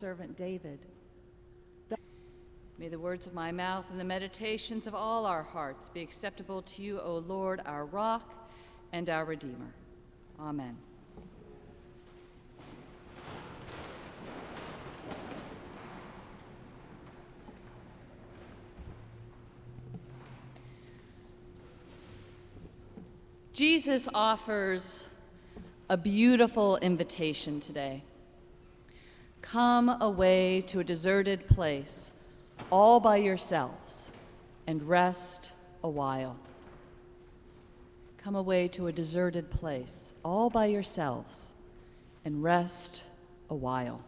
servant David. May the words of my mouth and the meditations of all our hearts be acceptable to you, O Lord, our rock and our Redeemer. Amen. Jesus offers a beautiful invitation today. Come away to a deserted place all by yourselves and rest a while. Come away to a deserted place all by yourselves and rest a while.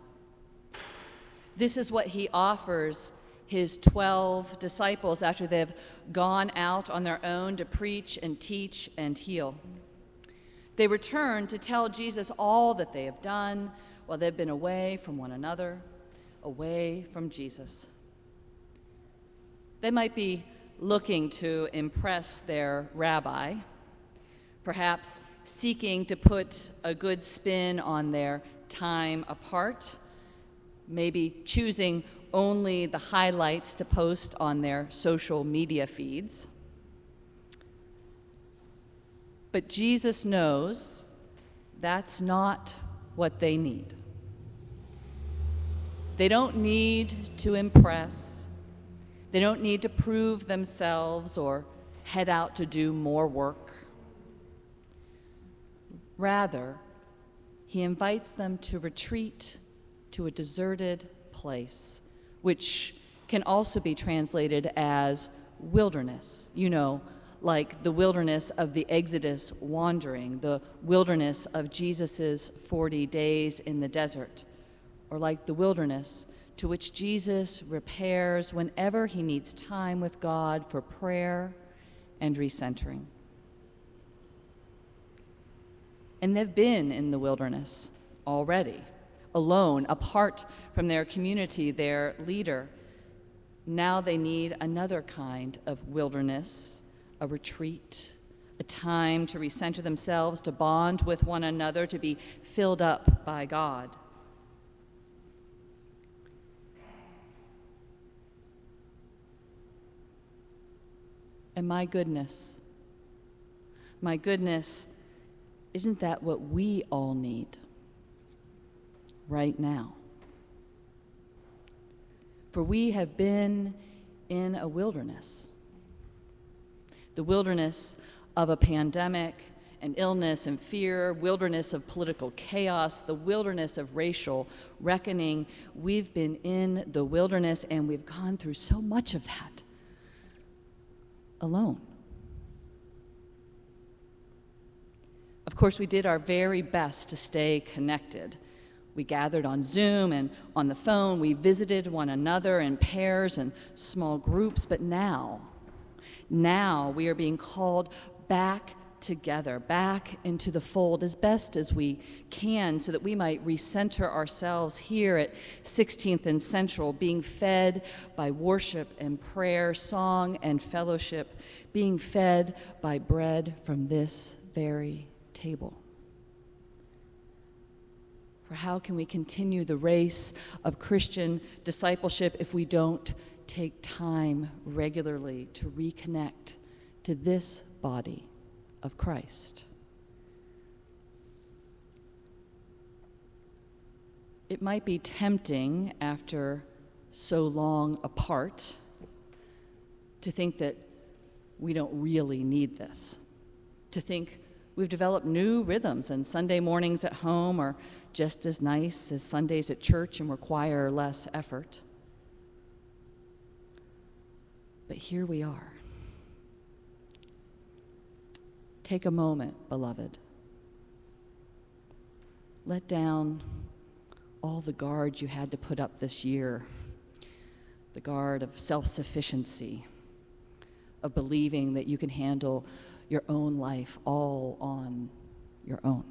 This is what he offers his 12 disciples after they've gone out on their own to preach and teach and heal. They return to tell Jesus all that they have done while they've been away from one another, away from Jesus. They might be looking to impress their rabbi, perhaps seeking to put a good spin on their time apart, maybe choosing only the highlights to post on their social media feeds. But Jesus knows that's not what they need. They don't need to impress. They don't need to prove themselves or head out to do more work. Rather, he invites them to retreat to a deserted place, which can also be translated as wilderness. You know, like the wilderness of the Exodus wandering, the wilderness of Jesus's 40 days in the desert, or like the wilderness to which Jesus repairs whenever he needs time with God for prayer and recentering. And they've been in the wilderness already, alone, apart from their community, their leader. Now they need another kind of wilderness, a retreat, a time to recenter themselves, to bond with one another, to be filled up by God. And my goodness, isn't that what we all need right now? For we have been in a wilderness, the wilderness of a pandemic and illness and fear, wilderness of political chaos, the wilderness of racial reckoning. We've been in the wilderness and we've gone through so much of that. Alone. Of course, we did our very best to stay connected. We gathered on Zoom and on the phone. We visited one another in pairs and small groups. But now we are being called back together, back into the fold as best as we can so that we might recenter ourselves here at 16th and Central, being fed by worship and prayer, song and fellowship, being fed by bread from this very table. For how can we continue the race of Christian discipleship if we don't take time regularly to reconnect to this body of Christ? It might be tempting after so long apart to think that we don't really need this, to think we've developed new rhythms and Sunday mornings at home are just as nice as Sundays at church and require less effort. But here we are. Take a moment, beloved. Let down all the guards you had to put up this year, the guard of self-sufficiency, of believing that you can handle your own life all on your own.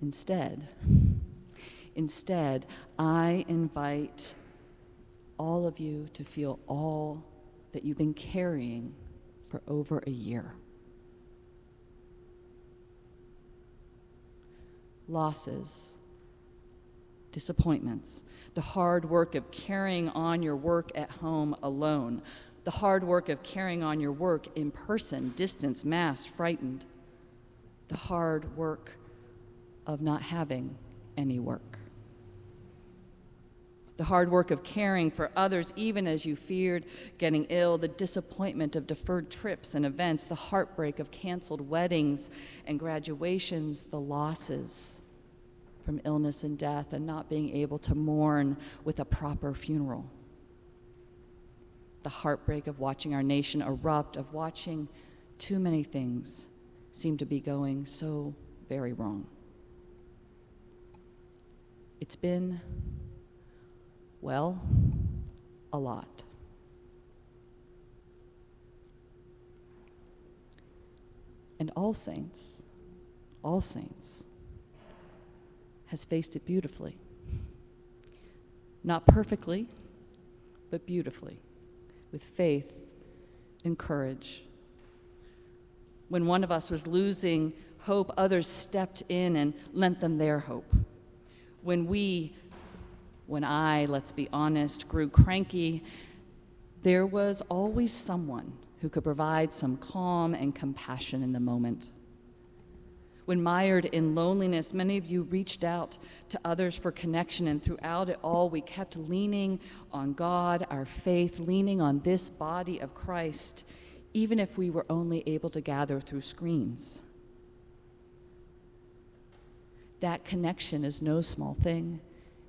Instead, I invite all of you to feel all that you've been carrying for over a year. Losses disappointments, the hard work of carrying on your work at home alone, the hard work of carrying on your work in person, distance, masked, frightened, the hard work of not having any work, the hard work of caring for others even as you feared getting ill, the disappointment of deferred trips and events, the heartbreak of canceled weddings and graduations, the losses from illness and death and not being able to mourn with a proper funeral, the heartbreak of watching our nation erupt, of watching too many things seem to be going so very wrong. It's been, well, a lot. And All Saints has faced it beautifully. Not perfectly, but beautifully, with faith and courage. When one of us was losing hope, others stepped in and lent them their hope. When I, let's be honest, grew cranky, there was always someone who could provide some calm and compassion in the moment. When mired in loneliness, many of you reached out to others for connection, and throughout it all, we kept leaning on God, our faith, leaning on this body of Christ, even if we were only able to gather through screens. That connection is no small thing,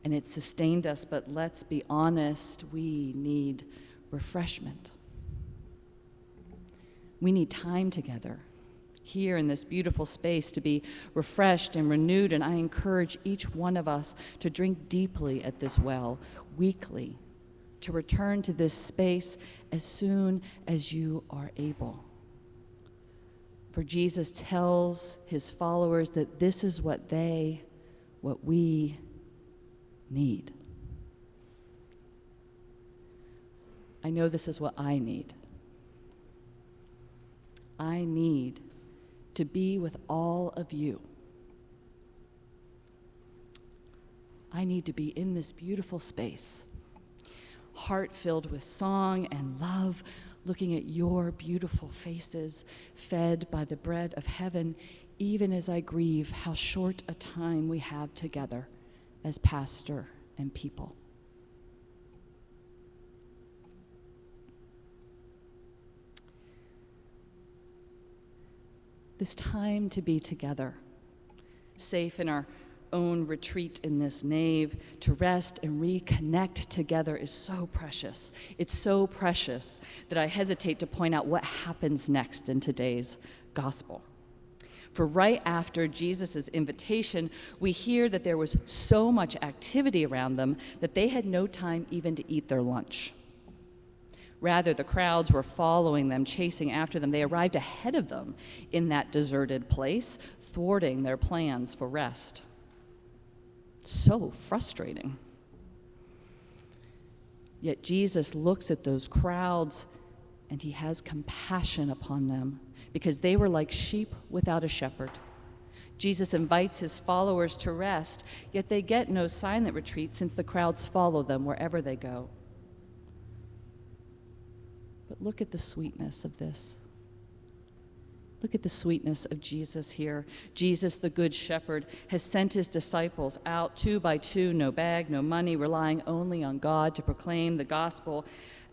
and it sustained us, but let's be honest, we need refreshment. We need time together here in this beautiful space to be refreshed and renewed, and I encourage each one of us to drink deeply at this well weekly, to return to this space as soon as you are able. For Jesus tells his followers that this is what we need. I know this is what I need. I need to be with all of you. I need to be in this beautiful space, heart filled with song and love, looking at your beautiful faces, fed by the bread of heaven, even as I grieve how short a time we have together as pastor and people. This time to be together, safe in our own retreat in this nave, to rest and reconnect together is so precious. It's so precious that I hesitate to point out what happens next in today's gospel. For right after Jesus' invitation, we hear that there was so much activity around them that they had no time even to eat their lunch. Rather, the crowds were following them, chasing after them. They arrived ahead of them in that deserted place, thwarting their plans for rest. So frustrating. Yet Jesus looks at those crowds and he has compassion upon them because they were like sheep without a shepherd. Jesus invites his followers to rest, yet they get no silent retreat since the crowds follow them wherever they go. But look at the sweetness of this. Look at the sweetness of Jesus here. Jesus, the Good Shepherd, has sent his disciples out two by two, no bag, no money, relying only on God to proclaim the gospel,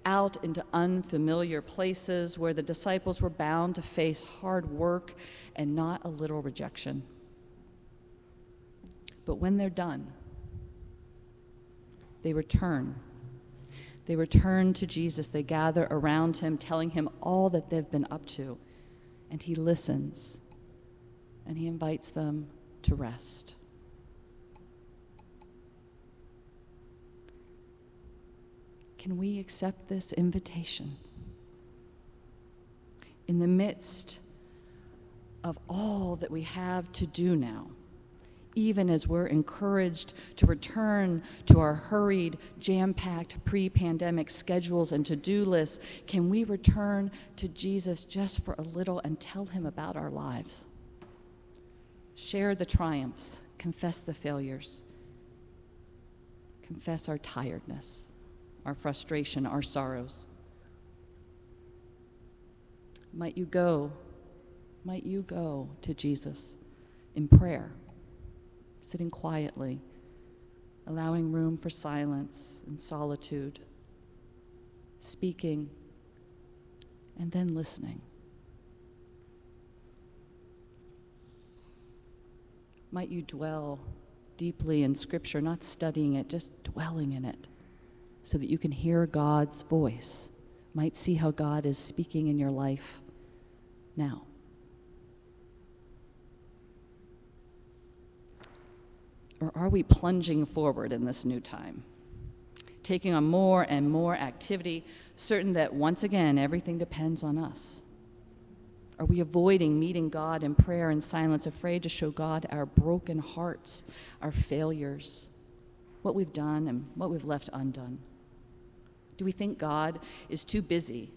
out into unfamiliar places where the disciples were bound to face hard work and not a little rejection. But when they're done, they return. They return to Jesus. They gather around him, telling him all that they've been up to. And he listens, and he invites them to rest. Can we accept this invitation? In the midst of all that we have to do now, even as we're encouraged to return to our hurried, jam-packed, pre-pandemic schedules and to-do lists, can we return to Jesus just for a little and tell him about our lives? Share the triumphs, confess the failures, confess our tiredness, our frustration, our sorrows. Might you go to Jesus in prayer, sitting quietly, allowing room for silence and solitude, speaking and then listening. Might you dwell deeply in Scripture, not studying it, just dwelling in it, so that you can hear God's voice, might see how God is speaking in your life now. Or are we plunging forward in this new time, taking on more and more activity, certain that once again everything depends on us? Are we avoiding meeting God in prayer and silence, afraid to show God our broken hearts, our failures, what we've done and what we've left undone? Do we think God is too busy?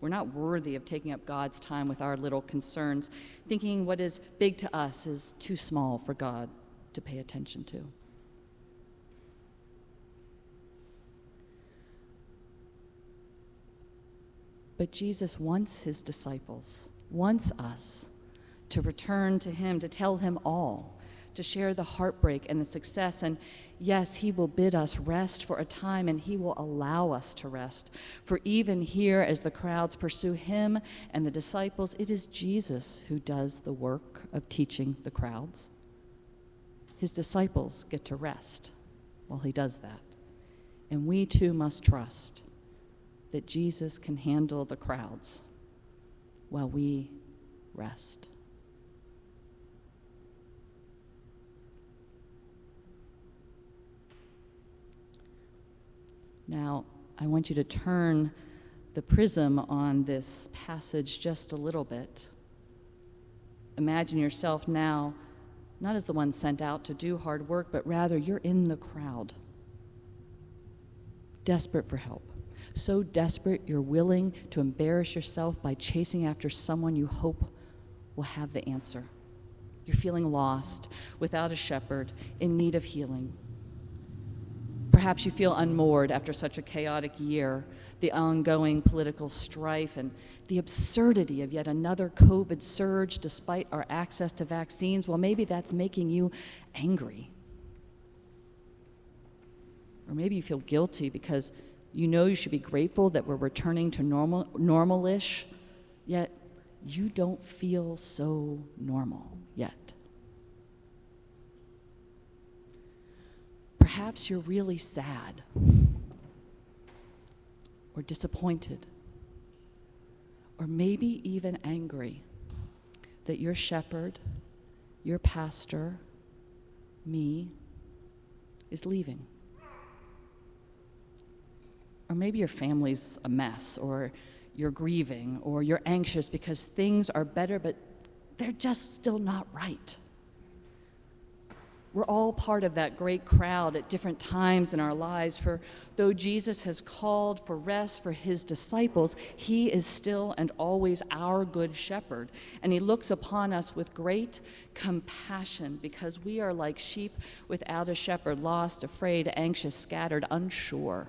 We're not worthy of taking up God's time with our little concerns, thinking what is big to us is too small for God to pay attention to. But Jesus wants his disciples, wants us to return to him, to tell him all, to share the heartbreak and the success. And yes, he will bid us rest for a time, and he will allow us to rest. For even here, as the crowds pursue him and the disciples, it is Jesus who does the work of teaching the crowds. His disciples get to rest while he does that. And we too must trust that Jesus can handle the crowds while we rest. Now, I want you to turn the prism on this passage just a little bit. Imagine yourself now not as the one sent out to do hard work, but rather you're in the crowd, desperate for help. So desperate you're willing to embarrass yourself by chasing after someone you hope will have the answer. You're feeling lost, without a shepherd, in need of healing. Perhaps you feel unmoored after such a chaotic year, the ongoing political strife and the absurdity of yet another COVID surge despite our access to vaccines. Well, maybe that's making you angry. Or maybe you feel guilty because you know you should be grateful that we're returning to normal-ish, yet you don't feel so normal yet. Perhaps you're really sad or disappointed or maybe even angry that your shepherd, your pastor, me, is leaving. Or maybe your family's a mess, or you're grieving, or you're anxious because things are better, but they're just still not right. We're all part of that great crowd at different times in our lives, for though Jesus has called for rest for his disciples, he is still and always our good shepherd, and he looks upon us with great compassion because we are like sheep without a shepherd, lost, afraid, anxious, scattered, unsure.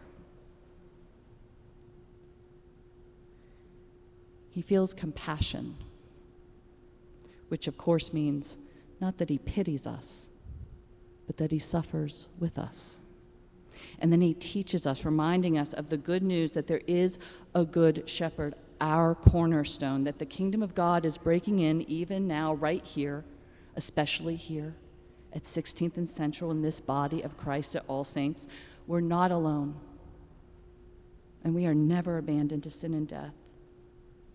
He feels compassion, which of course means not that he pities us, but that he suffers with us. And then he teaches us, reminding us of the good news that there is a good shepherd, our cornerstone, that the kingdom of God is breaking in even now, right here, especially here at 16th and Central in this body of Christ at All Saints. We're not alone, and we are never abandoned to sin and death.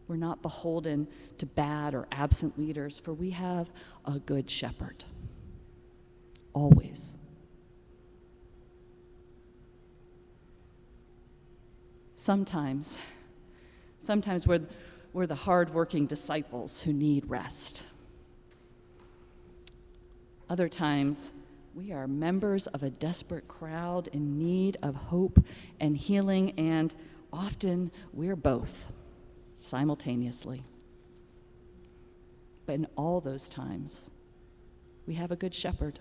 We're not beholden to bad or absent leaders, for we have a good shepherd, always. Sometimes we're the hard-working disciples who need rest. Other times, we are members of a desperate crowd in need of hope and healing, and often we're both, simultaneously. But in all those times, we have a good shepherd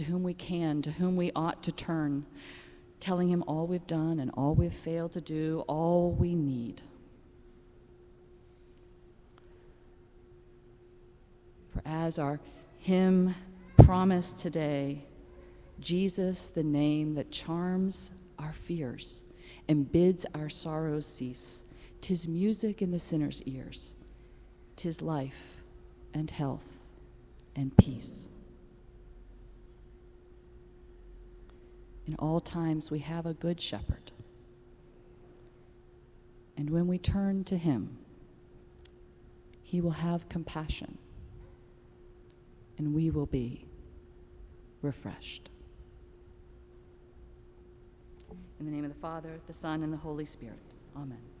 to whom we can, to whom we ought to turn, telling him all we've done and all we've failed to do, all we need. For as our hymn promised today, Jesus, the name that charms our fears and bids our sorrows cease, 'tis music in the sinner's ears, 'tis life and health and peace. In all times we have a good shepherd, and when we turn to him, he will have compassion, and we will be refreshed. In the name of the Father, the Son, and the Holy Spirit. Amen.